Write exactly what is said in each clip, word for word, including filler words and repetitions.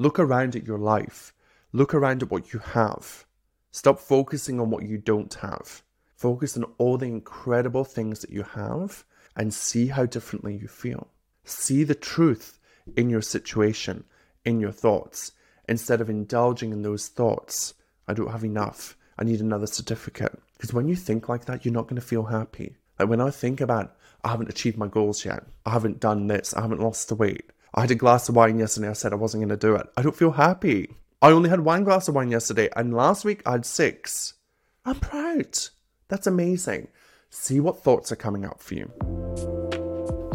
Look around at your life. Look around at what you have. Stop focusing on what you don't have. Focus on all the incredible things that you have and see how differently you feel. See the truth in your situation, in your thoughts, instead of indulging in those thoughts. I don't have enough. I need another certificate. Because when you think like that, you're not going to feel happy. Like when I think about, I haven't achieved my goals yet. I haven't done this. I haven't lost the weight. I had a glass of wine yesterday, I said I wasn't going to do it. I don't feel happy. I only had one glass of wine yesterday, and last week I had six. I'm proud. That's amazing. See what thoughts are coming up for you.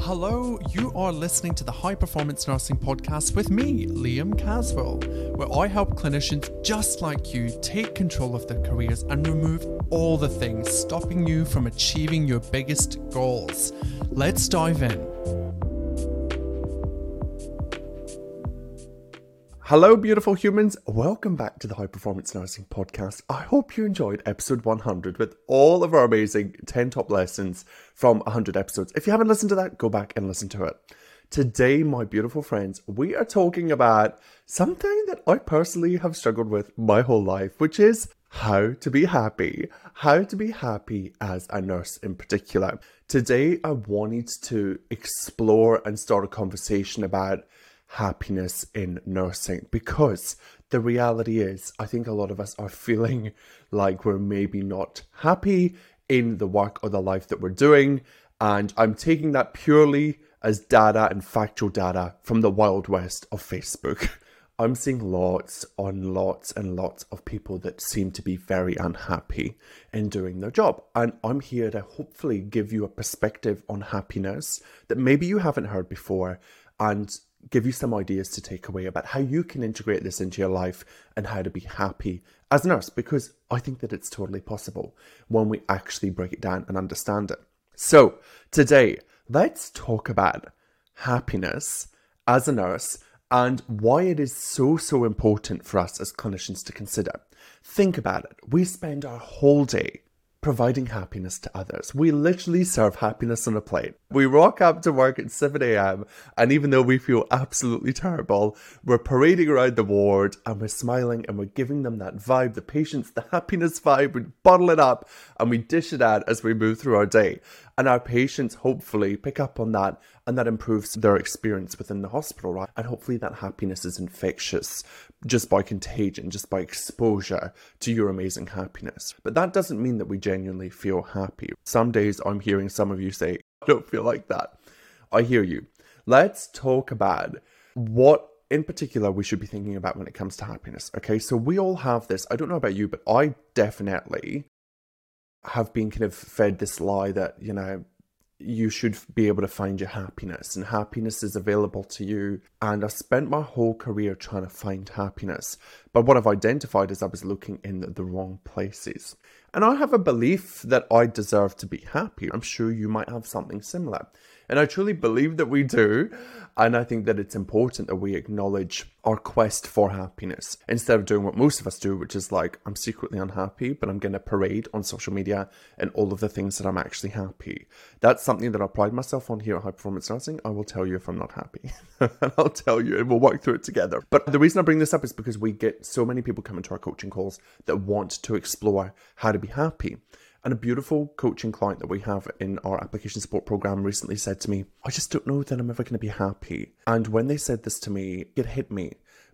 Hello, you are listening to the High Performance Nursing Podcast with me, Liam Caswell, where I help clinicians just like you take control of their careers and remove all the things stopping you from achieving your biggest goals. Let's dive in. Hello, beautiful humans. Welcome back to the High Performance Nursing Podcast. I hope you enjoyed episode one hundred with all of our amazing ten top lessons from one hundred episodes. If you haven't listened to that, go back and listen to it. Today, my beautiful friends, we are talking about something that I personally have struggled with my whole life, which is how to be happy. How to be happy as a nurse in particular. Today, I wanted to explore and start a conversation about happiness in nursing, because the reality is I think a lot of us are feeling like we're maybe not happy in the work or the life that we're doing, and I'm taking that purely as data and factual data from the Wild West of Facebook. I'm seeing lots on lots and lots of people that seem to be very unhappy in doing their job. And I'm here to hopefully give you a perspective on happiness that maybe you haven't heard before, and give you some ideas to take away about how you can integrate this into your life and how to be happy as a nurse, because I think that it's totally possible when we actually break it down and understand it. So today, let's talk about happiness as a nurse and why it is so, so important for us as clinicians to consider. Think about it. We spend our whole day providing happiness to others. We literally serve happiness on a plate. We rock up to work at seven a.m. and even though we feel absolutely terrible, we're parading around the ward and we're smiling and we're giving them that vibe, the patients, the happiness vibe. We bottle it up and we dish it out as we move through our day. And our patients hopefully pick up on that, and that improves their experience within the hospital, right? And hopefully that happiness is infectious just by contagion, just by exposure to your amazing happiness. But that doesn't mean that we genuinely feel happy. Some days I'm hearing some of you say, I don't feel like that. I hear you. Let's talk about what in particular we should be thinking about when it comes to happiness. Okay, so we all have this. I don't know about you, but I definitely have been kind of fed this lie that, you know, you should be able to find your happiness and happiness is available to you. And I spent my whole career trying to find happiness. But what I've identified is I was looking in the wrong places. And I have a belief that I deserve to be happy. I'm sure you might have something similar. And I truly believe that we do. And I think that it's important that we acknowledge our quest for happiness instead of doing what most of us do, which is like, I'm secretly unhappy, but I'm going to parade on social media and all of the things that I'm actually happy. That's something that I pride myself on here at High Performance Nursing. I will tell you if I'm not happy. And I'll tell you and we'll work through it together. But the reason I bring this up is because we get so many people coming to our coaching calls that want to explore how to be happy. And a beautiful coaching client that we have in our application support program recently said to me, I just don't know that I'm ever going to be happy. And when they said this to me, it hit me,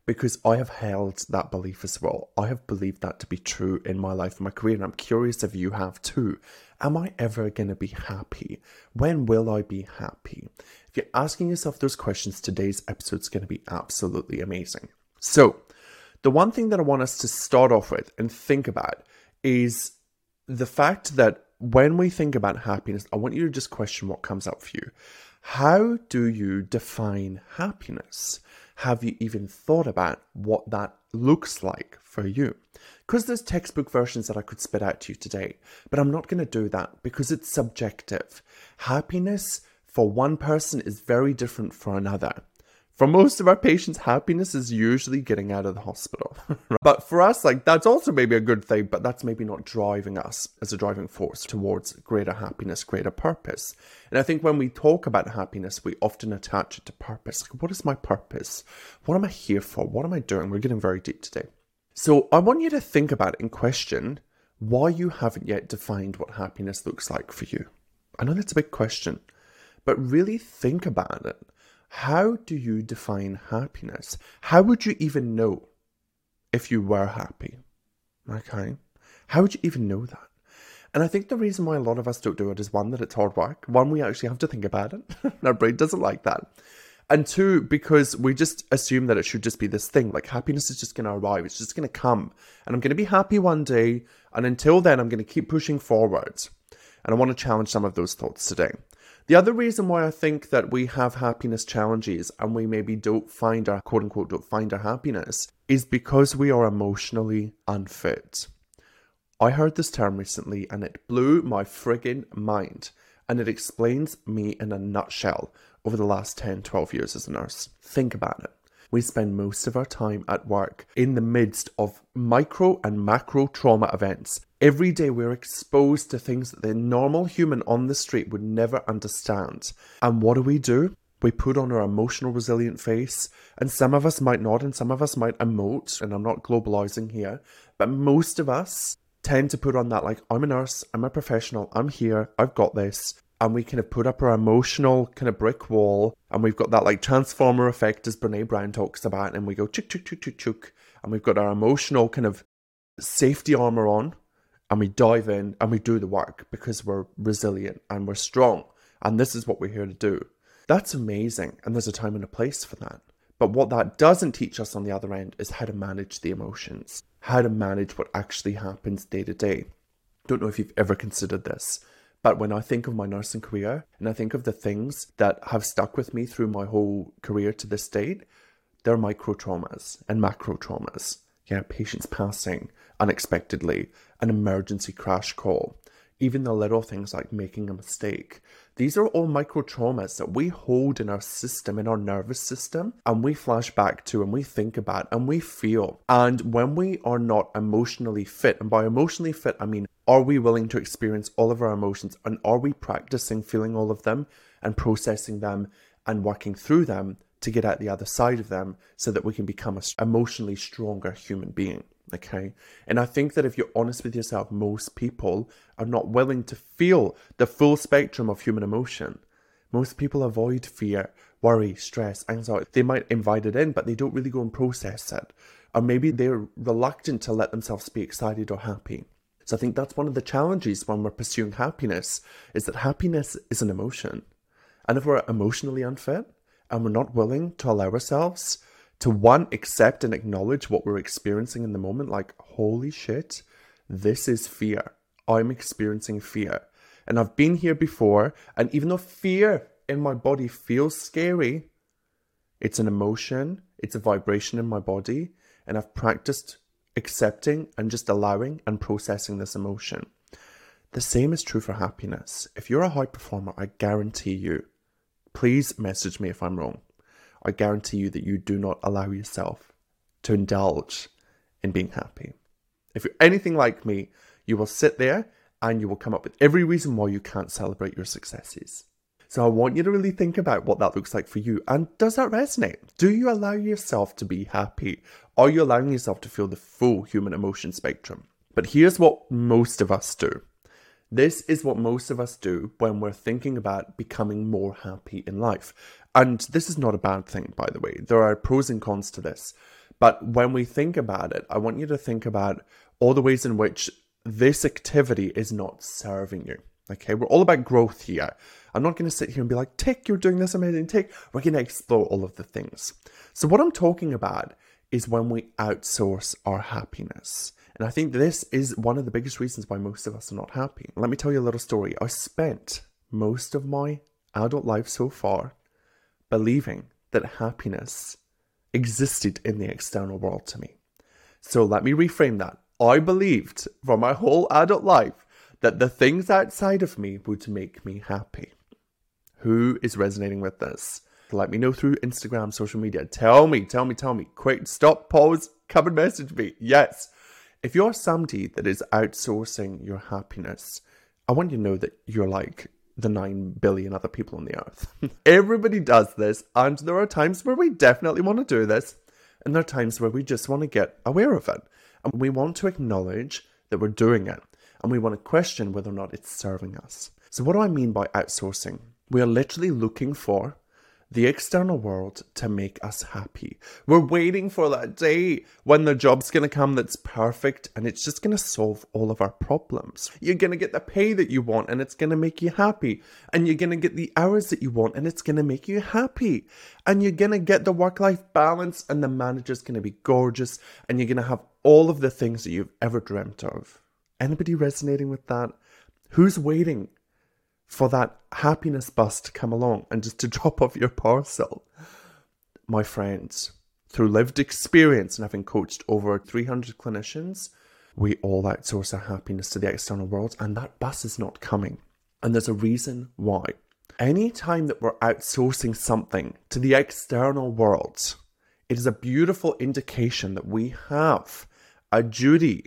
because I have held that belief as well. I have believed that to be true in my life and my career, and I'm curious if you have too. Am I ever going to be happy? When will I be happy? If you're asking yourself those questions, today's episode is going to be absolutely amazing. So, the one thing that I want us to start off with and think about is the fact that when we think about happiness, I want you to just question what comes up for you. How do you define happiness? Have you even thought about what that looks like for you? Because there's textbook versions that I could spit out to you today, but I'm not going to do that because it's subjective. Happiness for one person is very different for another. For most of our patients, happiness is usually getting out of the hospital. But for us, like, that's also maybe a good thing, but that's maybe not driving us as a driving force towards greater happiness, greater purpose. And I think when we talk about happiness, we often attach it to purpose. Like, what is my purpose? What am I here for? What am I doing? We're getting very deep today. So I want you to think about and question why you haven't yet defined what happiness looks like for you. I know that's a big question, but really think about it. How do you define happiness? How would you even know if you were happy? Okay. How would you even know that? And I think the reason why a lot of us don't do it is, one, that it's hard work. One, we actually have to think about it. Our brain doesn't like that. And two, because we just assume that it should just be this thing. Like, happiness is just going to arrive. It's just going to come. And I'm going to be happy one day. And until then, I'm going to keep pushing forwards. And I want to challenge some of those thoughts today. The other reason why I think that we have happiness challenges and we maybe don't find our, quote unquote, don't find our happiness is because we are emotionally unfit. I heard this term recently and it blew my friggin' mind. And it explains me in a nutshell over the last ten, twelve years as a nurse. Think about it. We spend most of our time at work in the midst of micro and macro trauma events. Every day we're exposed to things that the normal human on the street would never understand. And what do we do? We put on our emotional resilient face, and some of us might not, and some of us might emote, and I'm not globalizing here, but most of us tend to put on that, like, I'm a nurse, I'm a professional, I'm here, I've got this. And we kind of put up our emotional kind of brick wall, and we've got that, like, transformer effect, as Brene Brown talks about, and we go chook, chook, chook, chook, chook, and we've got our emotional kind of safety armor on, and we dive in, and we do the work because we're resilient, and we're strong, and this is what we're here to do. That's amazing, and there's a time and a place for that. But what that doesn't teach us on the other end is how to manage the emotions, how to manage what actually happens day to day. Don't know if you've ever considered this, but when I think of my nursing career, and I think of the things that have stuck with me through my whole career to this date, they're micro traumas and macro traumas. Yeah, patients passing unexpectedly, an emergency crash call, even the little things like making a mistake. These are all micro traumas that we hold in our system, in our nervous system, and we flash back to, and we think about, and we feel. And when we are not emotionally fit, and by emotionally fit, I mean, are we willing to experience all of our emotions, and are we practicing feeling all of them and processing them and working through them to get out the other side of them so that we can become an emotionally stronger human being? Okay. And I think that if you're honest with yourself, most people are not willing to feel the full spectrum of human emotion. Most people avoid fear, worry, stress, anxiety. They might invite it in, but they don't really go and process it. Or maybe they're reluctant to let themselves be excited or happy. So I think that's one of the challenges when we're pursuing happiness, is that happiness is an emotion. And if we're emotionally unfit and we're not willing to allow ourselves to, one, accept and acknowledge what we're experiencing in the moment, like, holy shit, this is fear. I'm experiencing fear. And I've been here before, and even though fear in my body feels scary, it's an emotion, it's a vibration in my body, and I've practiced accepting and just allowing and processing this emotion. The same is true for happiness. If you're a high performer, I guarantee you, please message me if I'm wrong, I guarantee you that you do not allow yourself to indulge in being happy. If you're anything like me, you will sit there and you will come up with every reason why you can't celebrate your successes. So I want you to really think about what that looks like for you. And does that resonate? Do you allow yourself to be happy? Are you allowing yourself to feel the full human emotion spectrum? But here's what most of us do. This is what most of us do when we're thinking about becoming more happy in life. And this is not a bad thing, by the way. There are pros and cons to this. But when we think about it, I want you to think about all the ways in which this activity is not serving you. Okay, we're all about growth here. I'm not going to sit here and be like, tick, you're doing this amazing, tick. We're going to explore all of the things. So what I'm talking about is when we outsource our happiness. And I think this is one of the biggest reasons why most of us are not happy. Let me tell you a little story. I spent most of my adult life so far believing that happiness existed in the external world to me. So let me reframe that. I believed for my whole adult life that the things outside of me would make me happy. Who is resonating with this? Let me know through Instagram, social media. Tell me, tell me, tell me. Quick, stop, pause, come and message me. Yes. If you're somebody that is outsourcing your happiness, I want you to know that you're like the nine billion other people on the earth. Everybody does this, and there are times where we definitely want to do this, and there are times where we just want to get aware of it. And we want to acknowledge that we're doing it, and we want to question whether or not it's serving us. So what do I mean by outsourcing? We are literally looking for the external world to make us happy. We're waiting for that day when the job's going to come that's perfect and it's just going to solve all of our problems. You're going to get the pay that you want and it's going to make you happy. And you're going to get the hours that you want and it's going to make you happy. And you're going to get the work-life balance and the manager's going to be gorgeous and you're going to have all of the things that you've ever dreamt of. Anybody resonating with that? Who's waiting for that happiness bus to come along and just to drop off your parcel? My friends, through lived experience and having coached over three hundred clinicians, we all outsource our happiness to the external world, and that bus is not coming. And there's a reason why. Any time that we're outsourcing something to the external world, it is a beautiful indication that we have a duty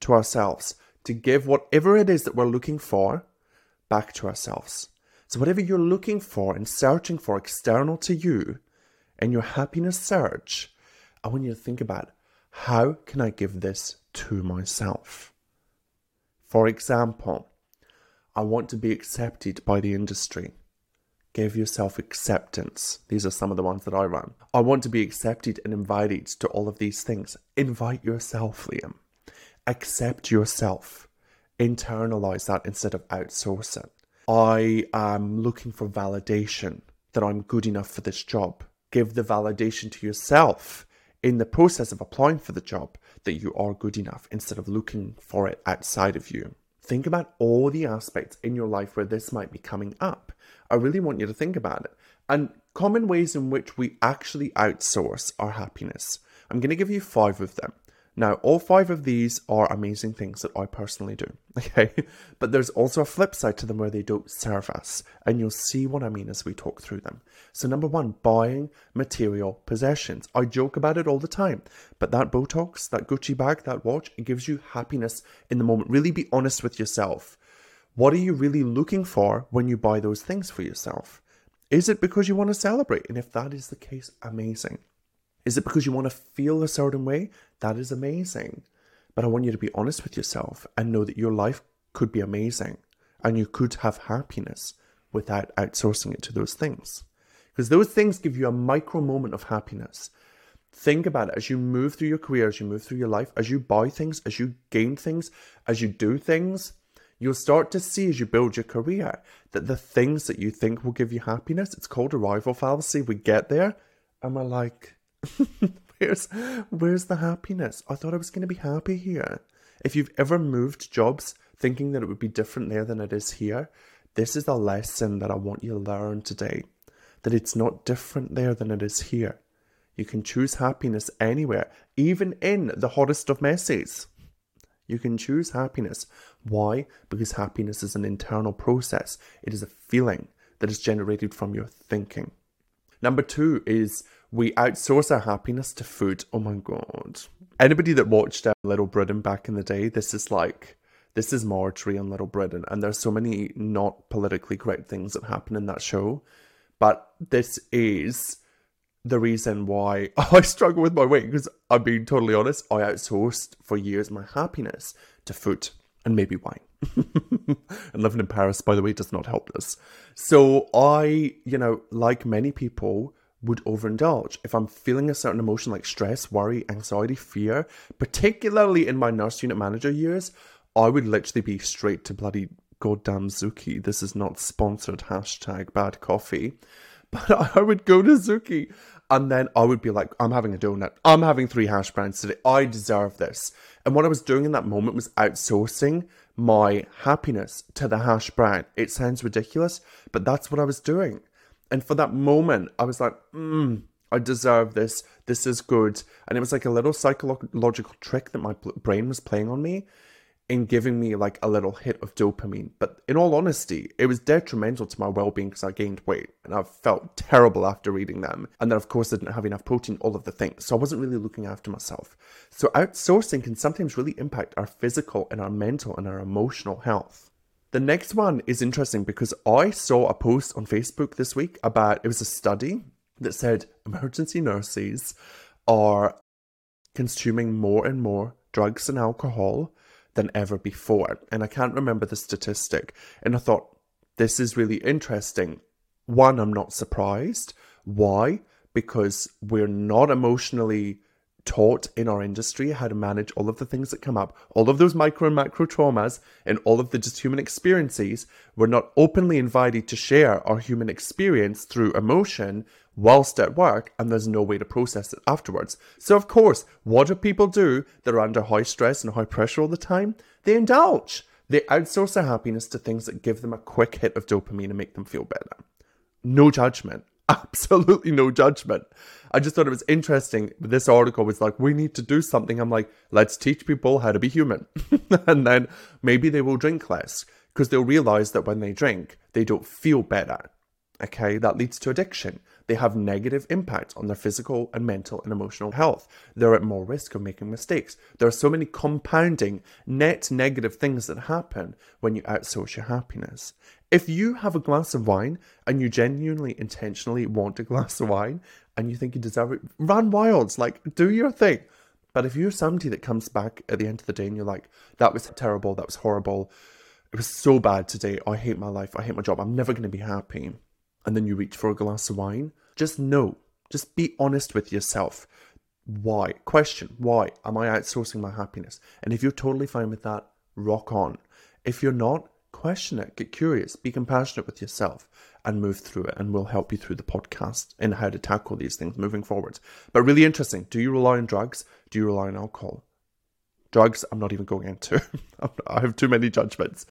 to ourselves to give whatever it is that we're looking for back to ourselves. So whatever you're looking for and searching for external to you in your happiness search, I want you to think about, how can I give this to myself? For example, I want to be accepted by the industry. Give yourself acceptance. These are some of the ones that I run. I want to be accepted and invited to all of these things. Invite yourself, Liam. Accept yourself. Internalize that instead of outsource it. I am looking for validation that I'm good enough for this job. Give the validation to yourself in the process of applying for the job that you are good enough instead of looking for it outside of you. Think about all the aspects in your life where this might be coming up. I really want you to think about it. And common ways in which we actually outsource our happiness. I'm going to give you five of them. Now, all five of these are amazing things that I personally do, okay? But there's also a flip side to them where they don't serve us, and you'll see what I mean as we talk through them. So number one, buying material possessions. I joke about it all the time, but that Botox, that Gucci bag, that watch, it gives you happiness in the moment. Really be honest with yourself. What are you really looking for when you buy those things for yourself? Is it because you want to celebrate? And if that is the case, amazing. Is it because you want to feel a certain way? That is amazing. But I want you to be honest with yourself and know that your life could be amazing and you could have happiness without outsourcing it to those things. Because those things give you a micro moment of happiness. Think about it as you move through your career, as you move through your life, as you buy things, as you gain things, as you do things, you'll start to see as you build your career that the things that you think will give you happiness, it's called arrival fallacy. We get there and we're like, where's where's the happiness? I thought I was going to be happy here. If you've ever moved jobs thinking that it would be different there than it is here, this is the lesson that I want you to learn today. That it's not different there than it is here. You can choose happiness anywhere, even in the hottest of messes. You can choose happiness. Why? Because happiness is an internal process. It is a feeling that is generated from your thinking. Number two is we outsource our happiness to food. Oh my God. Anybody that watched uh, Little Britain back in the day, this is like, this is Marjorie on Little Britain. And there's so many not politically correct things that happen in that show. But this is the reason why I struggle with my weight. Because I'm being totally honest, I outsourced for years my happiness to food and maybe wine. And living in Paris, by the way, does not help this. So I, you know, like many people, would overindulge. If I'm feeling a certain emotion like stress, worry, anxiety, fear, particularly in my nurse unit manager years, I would literally be straight to bloody goddamn Zuki. This is not sponsored, hashtag bad coffee. But I would go to Zuki and then I would be like, I'm having a donut. I'm having three hash browns today. I deserve this. And what I was doing in that moment was outsourcing my happiness to the hash brown. It sounds ridiculous, but that's what I was doing. And for that moment, I was like, mm, I deserve this. This is good. And it was like a little psychological trick that my brain was playing on me in giving me like a little hit of dopamine. But in all honesty, it was detrimental to my well-being because I gained weight and I felt terrible after eating them. And then of course I didn't have enough protein, all of the things. So I wasn't really looking after myself. So outsourcing can sometimes really impact our physical and our mental and our emotional health. The next one is interesting because I saw a post on Facebook this week about, it was a study that said emergency nurses are consuming more and more drugs and alcohol than ever before. And I can't remember the statistic. And I thought, this is really interesting. One, I'm not surprised. Why? Because we're not emotionally taught in our industry how to manage all of the things that come up, all of those micro and macro traumas, and all of the just human experiences. We're not openly invited to share our human experience through emotion whilst at work, and there's no way to process it afterwards. So of course, what do people do that are under high stress and high pressure all the time? They indulge. They outsource their happiness to things that give them a quick hit of dopamine and make them feel better. No judgment. Absolutely no judgment. I just thought it was interesting. This article was like, we need to do something. I'm like, let's teach people how to be human. And then maybe they will drink less because they'll realize that when they drink, they don't feel better. Okay, that leads to addiction. They have negative impact on their physical and mental and emotional health. They're at more risk of making mistakes. There are so many compounding net negative things that happen when you outsource your happiness. If you have a glass of wine and you genuinely intentionally want a glass of wine and you think you deserve it, run wild, like do your thing. But if you're somebody that comes back at the end of the day and you're like, that was terrible, that was horrible, it was so bad today, I hate my life, I hate my job, I'm never going to be happy. And then you reach for a glass of wine, just know, just be honest with yourself. Why? Question, why am I outsourcing my happiness? And if you're totally fine with that, rock on. If you're not, question it, get curious, be compassionate with yourself and move through it. And we'll help you through the podcast in how to tackle these things moving forward. But really interesting. Do you rely on drugs? Do you rely on alcohol? Drugs, I'm not even going into. I have too many judgments.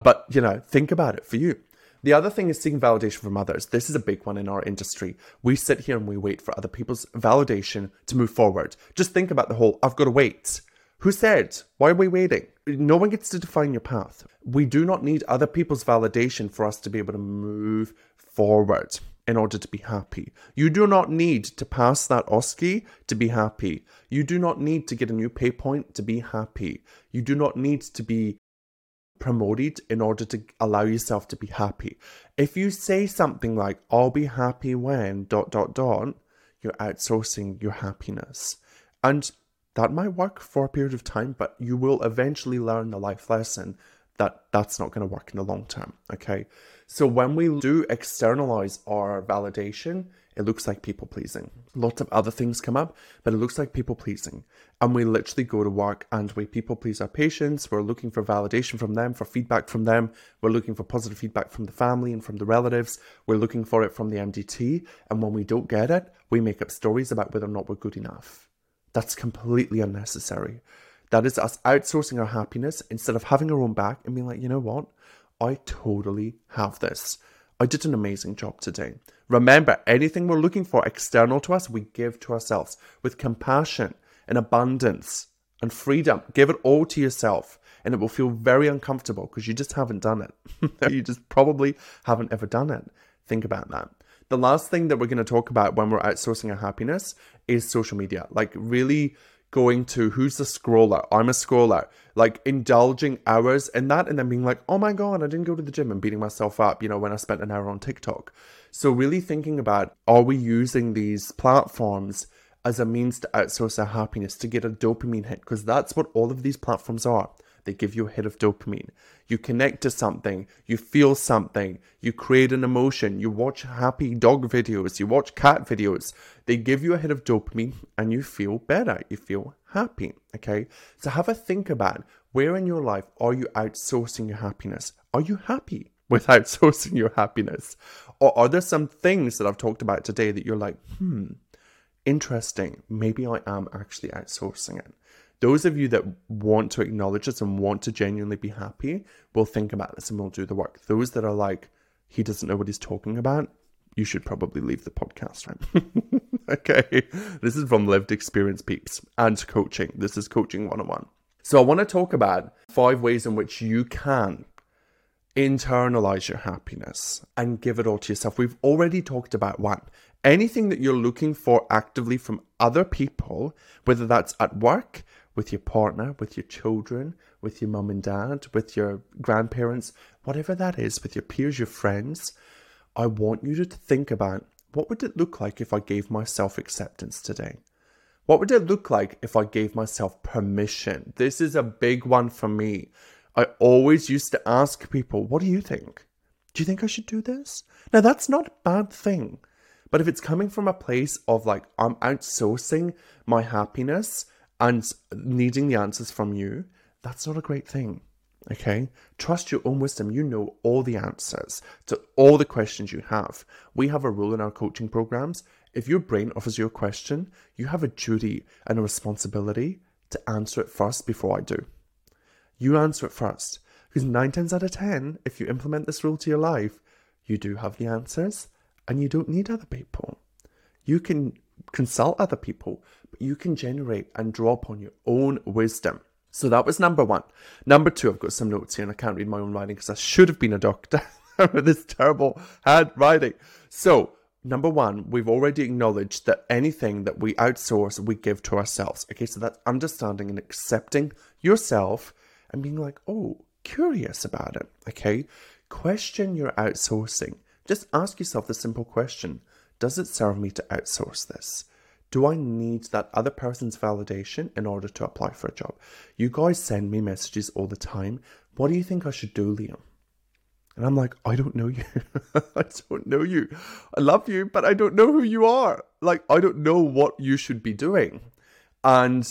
But, you know, think about it for you. The other thing is seeking validation from others. This is a big one in our industry. We sit here and we wait for other people's validation to move forward. Just think about the whole, I've got to wait. Who said? Why are we waiting? No one gets to define your path. We do not need other people's validation for us to be able to move forward in order to be happy. You do not need to pass that OSCE to be happy. You do not need to get a new pay point to be happy. You do not need to be promoted in order to allow yourself to be happy. If you say something like, I'll be happy when dot dot dot, you're outsourcing your happiness. And that might work for a period of time, but you will eventually learn the life lesson that that's not going to work in the long term. Okay. So when we do externalize our validation, it looks like people pleasing. Lots of other things come up, but it looks like people pleasing. And we literally go to work and we people please our patients. We're looking for validation from them, for feedback from them. We're looking for positive feedback from the family and from the relatives. We're looking for it from the M D T. And when we don't get it, we make up stories about whether or not we're good enough. That's completely unnecessary. That is us outsourcing our happiness instead of having our own back and being like, you know what? I totally have this. I did an amazing job today. Remember, anything we're looking for external to us, we give to ourselves with compassion and abundance and freedom. Give it all to yourself and it will feel very uncomfortable because you just haven't done it. You just probably haven't ever done it. Think about that. The last thing that we're going to talk about when we're outsourcing our happiness is social media. Like really going to who's the scroller? I'm a scroller. Like indulging hours in that and then being like, oh my God, I didn't go to the gym and beating myself up, you know, when I spent an hour on TikTok. So really thinking about, are we using these platforms as a means to outsource our happiness, to get a dopamine hit? Because that's what all of these platforms are. They give you a hit of dopamine. You connect to something, you feel something, you create an emotion, you watch happy dog videos, you watch cat videos. They give you a hit of dopamine and you feel better, you feel happy, okay? So have a think about where in your life are you outsourcing your happiness? Are you happy with outsourcing your happiness? Or are there some things that I've talked about today that you're like, hmm, interesting, maybe I am actually outsourcing it. Those of you that want to acknowledge this and want to genuinely be happy will think about this and will do the work. Those that are like, he doesn't know what he's talking about, you should probably leave the podcast, right? Okay, this is from lived experience, peeps, and coaching. This is coaching one oh one. So I want to talk about five ways in which you can internalize your happiness and give it all to yourself. We've already talked about one. Anything that you're looking for actively from other people, whether that's at work, with your partner, with your children, with your mum and dad, with your grandparents, whatever that is, with your peers, your friends, I want you to think about, what would it look like if I gave myself acceptance today? What would it look like if I gave myself permission? This is a big one for me. I always used to ask people, what do you think? Do you think I should do this? Now, that's not a bad thing. But if it's coming from a place of like, I'm outsourcing my happiness and needing the answers from you, that's not a great thing, okay? Trust your own wisdom. You know all the answers to all the questions you have. We have a rule in our coaching programs. If your brain offers you a question, you have a duty and a responsibility to answer it first before I do. You answer it first. Because nine times out of ten, if you implement this rule to your life, you do have the answers. And you don't need other people. You can consult other people, but you can generate and draw upon your own wisdom. So that was number one. Number two, I've got some notes here and I can't read my own writing because I should have been a doctor with this terrible handwriting. So number one, we've already acknowledged that anything that we outsource, we give to ourselves. Okay, so that's understanding and accepting yourself and being like, oh, curious about it. Okay, question your outsourcing. Just ask yourself the simple question, does it serve me to outsource this? Do I need that other person's validation in order to apply for a job? You guys send me messages all the time. What do you think I should do, Liam? And I'm like, I don't know you. I don't know you. I love you, but I don't know who you are. Like, I don't know what you should be doing. And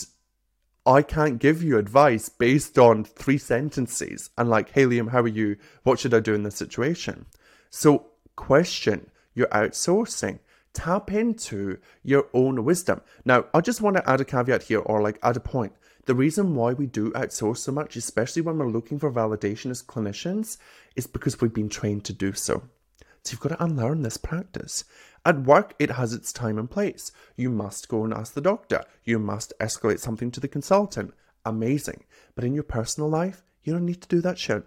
I can't give you advice based on three sentences. And like, hey, Liam, how are you? What should I do in this situation? So, question your outsourcing. Tap into your own wisdom. Now, I just want to add a caveat here or like add a point. The reason why we do outsource so much, especially when we're looking for validation as clinicians, is because we've been trained to do so. So you've got to unlearn this practice. At work, it has its time and place. You must go and ask the doctor. You must escalate something to the consultant. Amazing. But in your personal life, you don't need to do that shit.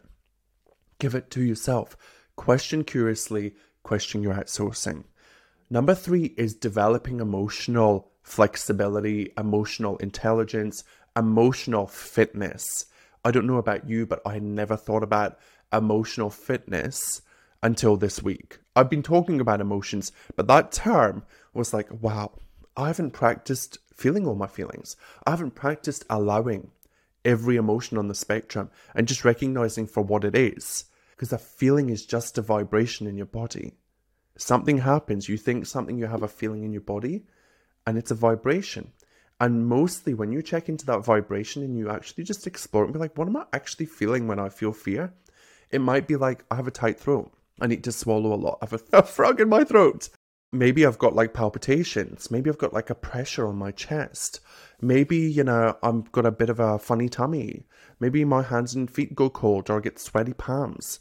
Give it to yourself. Question curiously, question your outsourcing. Number three is developing emotional flexibility, emotional intelligence, emotional fitness. I don't know about you, but I never thought about emotional fitness until this week. I've been talking about emotions, but that term was like, wow, I haven't practiced feeling all my feelings. I haven't practiced allowing every emotion on the spectrum and just recognizing for what it is. Because a feeling is just a vibration in your body. Something happens, you think something, you have a feeling in your body, and it's a vibration. And mostly when you check into that vibration and you actually just explore it and be like, what am I actually feeling when I feel fear? It might be like, I have a tight throat. I need to swallow a lot. I have a, a frog in my throat. Maybe I've got like palpitations. Maybe I've got like a pressure on my chest. Maybe, you know, I've got a bit of a funny tummy. Maybe my hands and feet go cold or I get sweaty palms.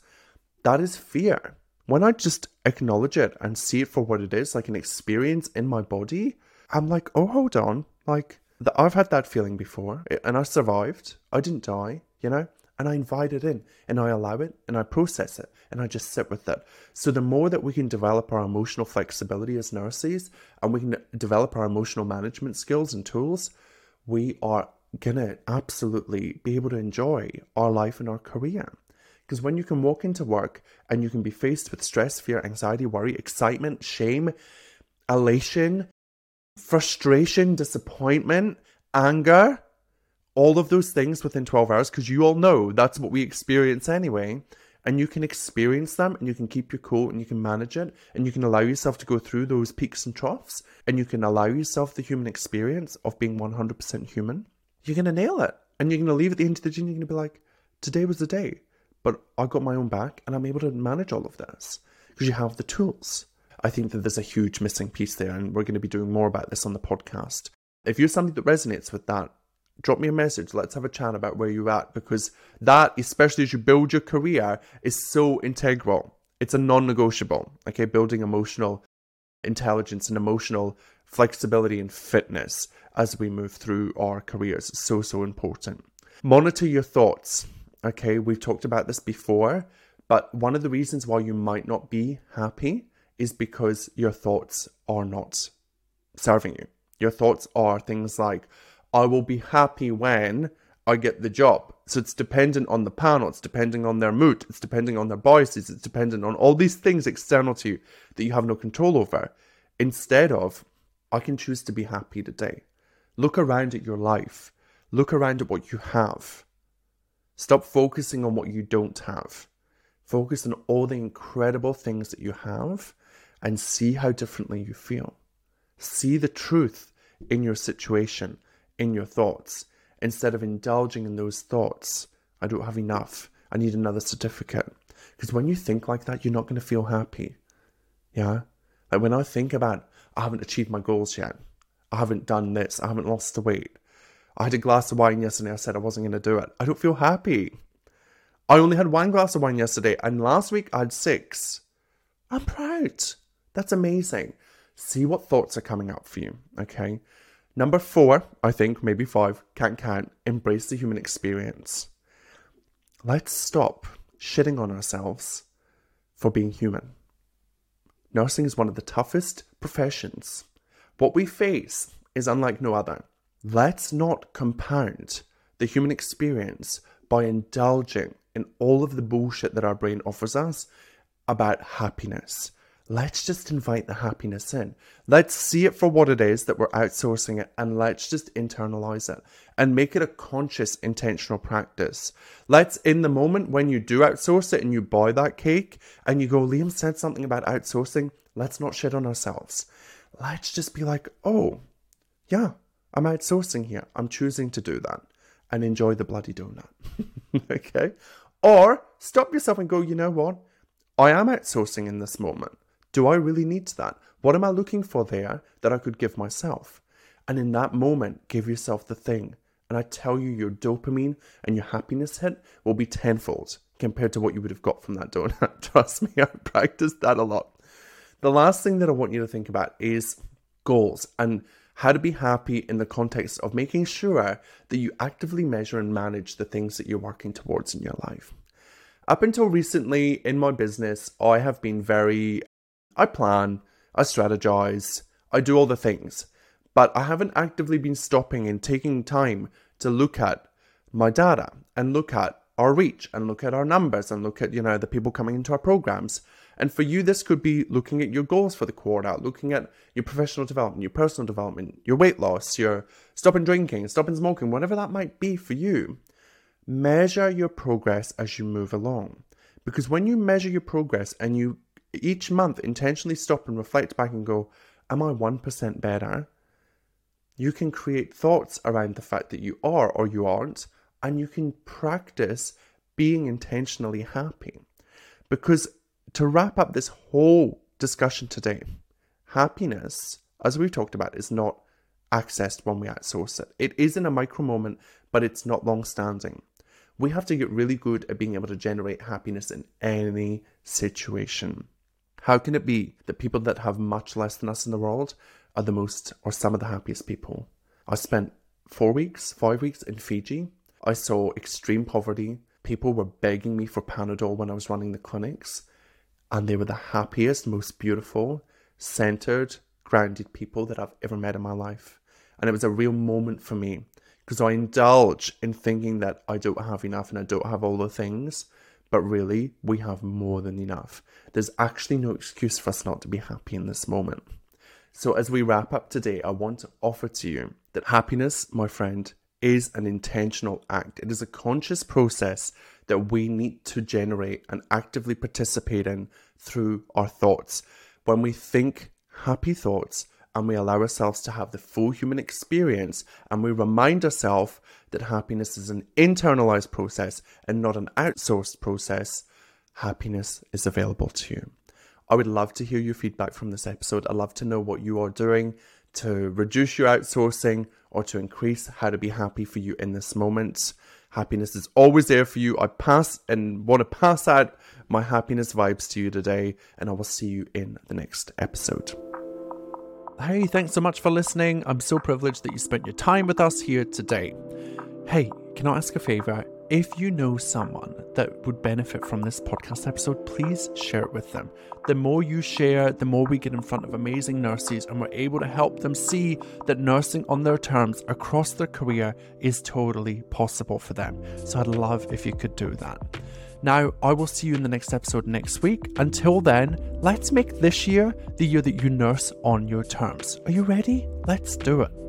That is fear. When I just acknowledge it and see it for what it is, like an experience in my body, I'm like, oh, hold on. Like, the, I've had that feeling before and I survived. I didn't die, you know, and I invite it in and I allow it and I process it and I just sit with it. So the more that we can develop our emotional flexibility as nurses and we can develop our emotional management skills and tools, we are going to absolutely be able to enjoy our life and our career. Because when you can walk into work and you can be faced with stress, fear, anxiety, worry, excitement, shame, elation, frustration, disappointment, anger, all of those things within twelve hours, because you all know that's what we experience anyway. And you can experience them, and you can keep your cool, and you can manage it, and you can allow yourself to go through those peaks and troughs, and you can allow yourself the human experience of being one hundred percent human. You're going to nail it, and you're going to leave at the end of the day, and you're going to be like, today was the day, but I got my own back, and I'm able to manage all of this, because you have the tools. I think that there's a huge missing piece there, and we're going to be doing more about this on the podcast. If you're somebody that resonates with that, drop me a message. Let's have a chat about where you're at, because that, especially as you build your career, is so integral. It's a non-negotiable, okay? Building emotional intelligence and emotional flexibility and fitness as we move through our careers is so, so important. Monitor your thoughts, okay? We've talked about this before, but one of the reasons why you might not be happy is because your thoughts are not serving you. Your thoughts are things like, I will be happy when I get the job. So it's dependent on the panel. It's depending on their mood. It's depending on their biases. It's dependent on all these things external to you that you have no control over. Instead of, I can choose to be happy today. Look around at your life. Look around at what you have. Stop focusing on what you don't have. Focus on all the incredible things that you have and see how differently you feel. See the truth in your situation, in your thoughts, instead of indulging in those thoughts. I don't have enough. I need another certificate. Because when you think like that, you're not going to feel happy. Yeah? Like when I think about, I haven't achieved my goals yet. I haven't done this. I haven't lost the weight. I had a glass of wine yesterday. I said I wasn't going to do it. I don't feel happy. I only had one glass of wine yesterday. And last week I had six. I'm proud. That's amazing. See what thoughts are coming up for you. Okay? Number four, I think, maybe five, can't count, embrace the human experience. Let's stop shitting on ourselves for being human. Nursing is one of the toughest professions. What we face is unlike no other. Let's not compound the human experience by indulging in all of the bullshit that our brain offers us about happiness. Let's just invite the happiness in. Let's see it for what it is that we're outsourcing it, and let's just internalize it and make it a conscious, intentional practice. Let's, in the moment when you do outsource it and you buy that cake and you go, Liam said something about outsourcing, let's not shit on ourselves. Let's just be like, oh, yeah, I'm outsourcing here. I'm choosing to do that and enjoy the bloody donut, okay? Or stop yourself and go, you know what? I am outsourcing in this moment. Do I really need that? What am I looking for there that I could give myself? And in that moment, give yourself the thing. And I tell you, your dopamine and your happiness hit will be tenfold compared to what you would have got from that donut. Trust me, I practiced that a lot. The last thing that I want you to think about is goals and how to be happy in the context of making sure that you actively measure and manage the things that you're working towards in your life. Up until recently in my business, I have been very... I plan, I strategize, I do all the things, but I haven't actively been stopping and taking time to look at my data and look at our reach and look at our numbers and look at, you know, the people coming into our programs. And for you, this could be looking at your goals for the quarter, looking at your professional development, your personal development, your weight loss, your stopping drinking, stopping smoking, whatever that might be for you. Measure your progress as you move along. Because when you measure your progress and you each month, intentionally stop and reflect back and go, am I one percent better? You can create thoughts around the fact that you are or you aren't, and you can practice being intentionally happy. Because to wrap up this whole discussion today, happiness, as we've talked about, is not accessed when we outsource it. It is in a micro moment, but it's not long-standing. We have to get really good at being able to generate happiness in any situation. How can it be that people that have much less than us in the world are the most or some of the happiest people? I spent four weeks, five weeks in Fiji. I saw extreme poverty. People were begging me for Panadol when I was running the clinics. And they were the happiest, most beautiful, centered, grounded people that I've ever met in my life. And it was a real moment for me because I indulge in thinking that I don't have enough and I don't have all the things. But really, we have more than enough. There's actually no excuse for us not to be happy in this moment. So as we wrap up today, I want to offer to you that happiness, my friend, is an intentional act. It is a conscious process that we need to generate and actively participate in through our thoughts. When we think happy thoughts and we allow ourselves to have the full human experience, and we remind ourselves that happiness is an internalized process and not an outsourced process, happiness is available to you. I would love to hear your feedback from this episode. I'd love to know what you are doing to reduce your outsourcing or to increase how to be happy for you in this moment. Happiness is always there for you. I pass and want to pass out my happiness vibes to you today, and I will see you in the next episode. Hey, thanks so much for listening. I'm so privileged that you spent your time with us here today. Hey, can I ask a favor? If you know someone that would benefit from this podcast episode, please share it with them. The more you share, the more we get in front of amazing nurses, and we're able to help them see that nursing on their terms across their career is totally possible for them. So I'd love if you could do that. Now, I will see you in the next episode next week. Until then, let's make this year the year that you nurse on your terms. Are you ready? Let's do it.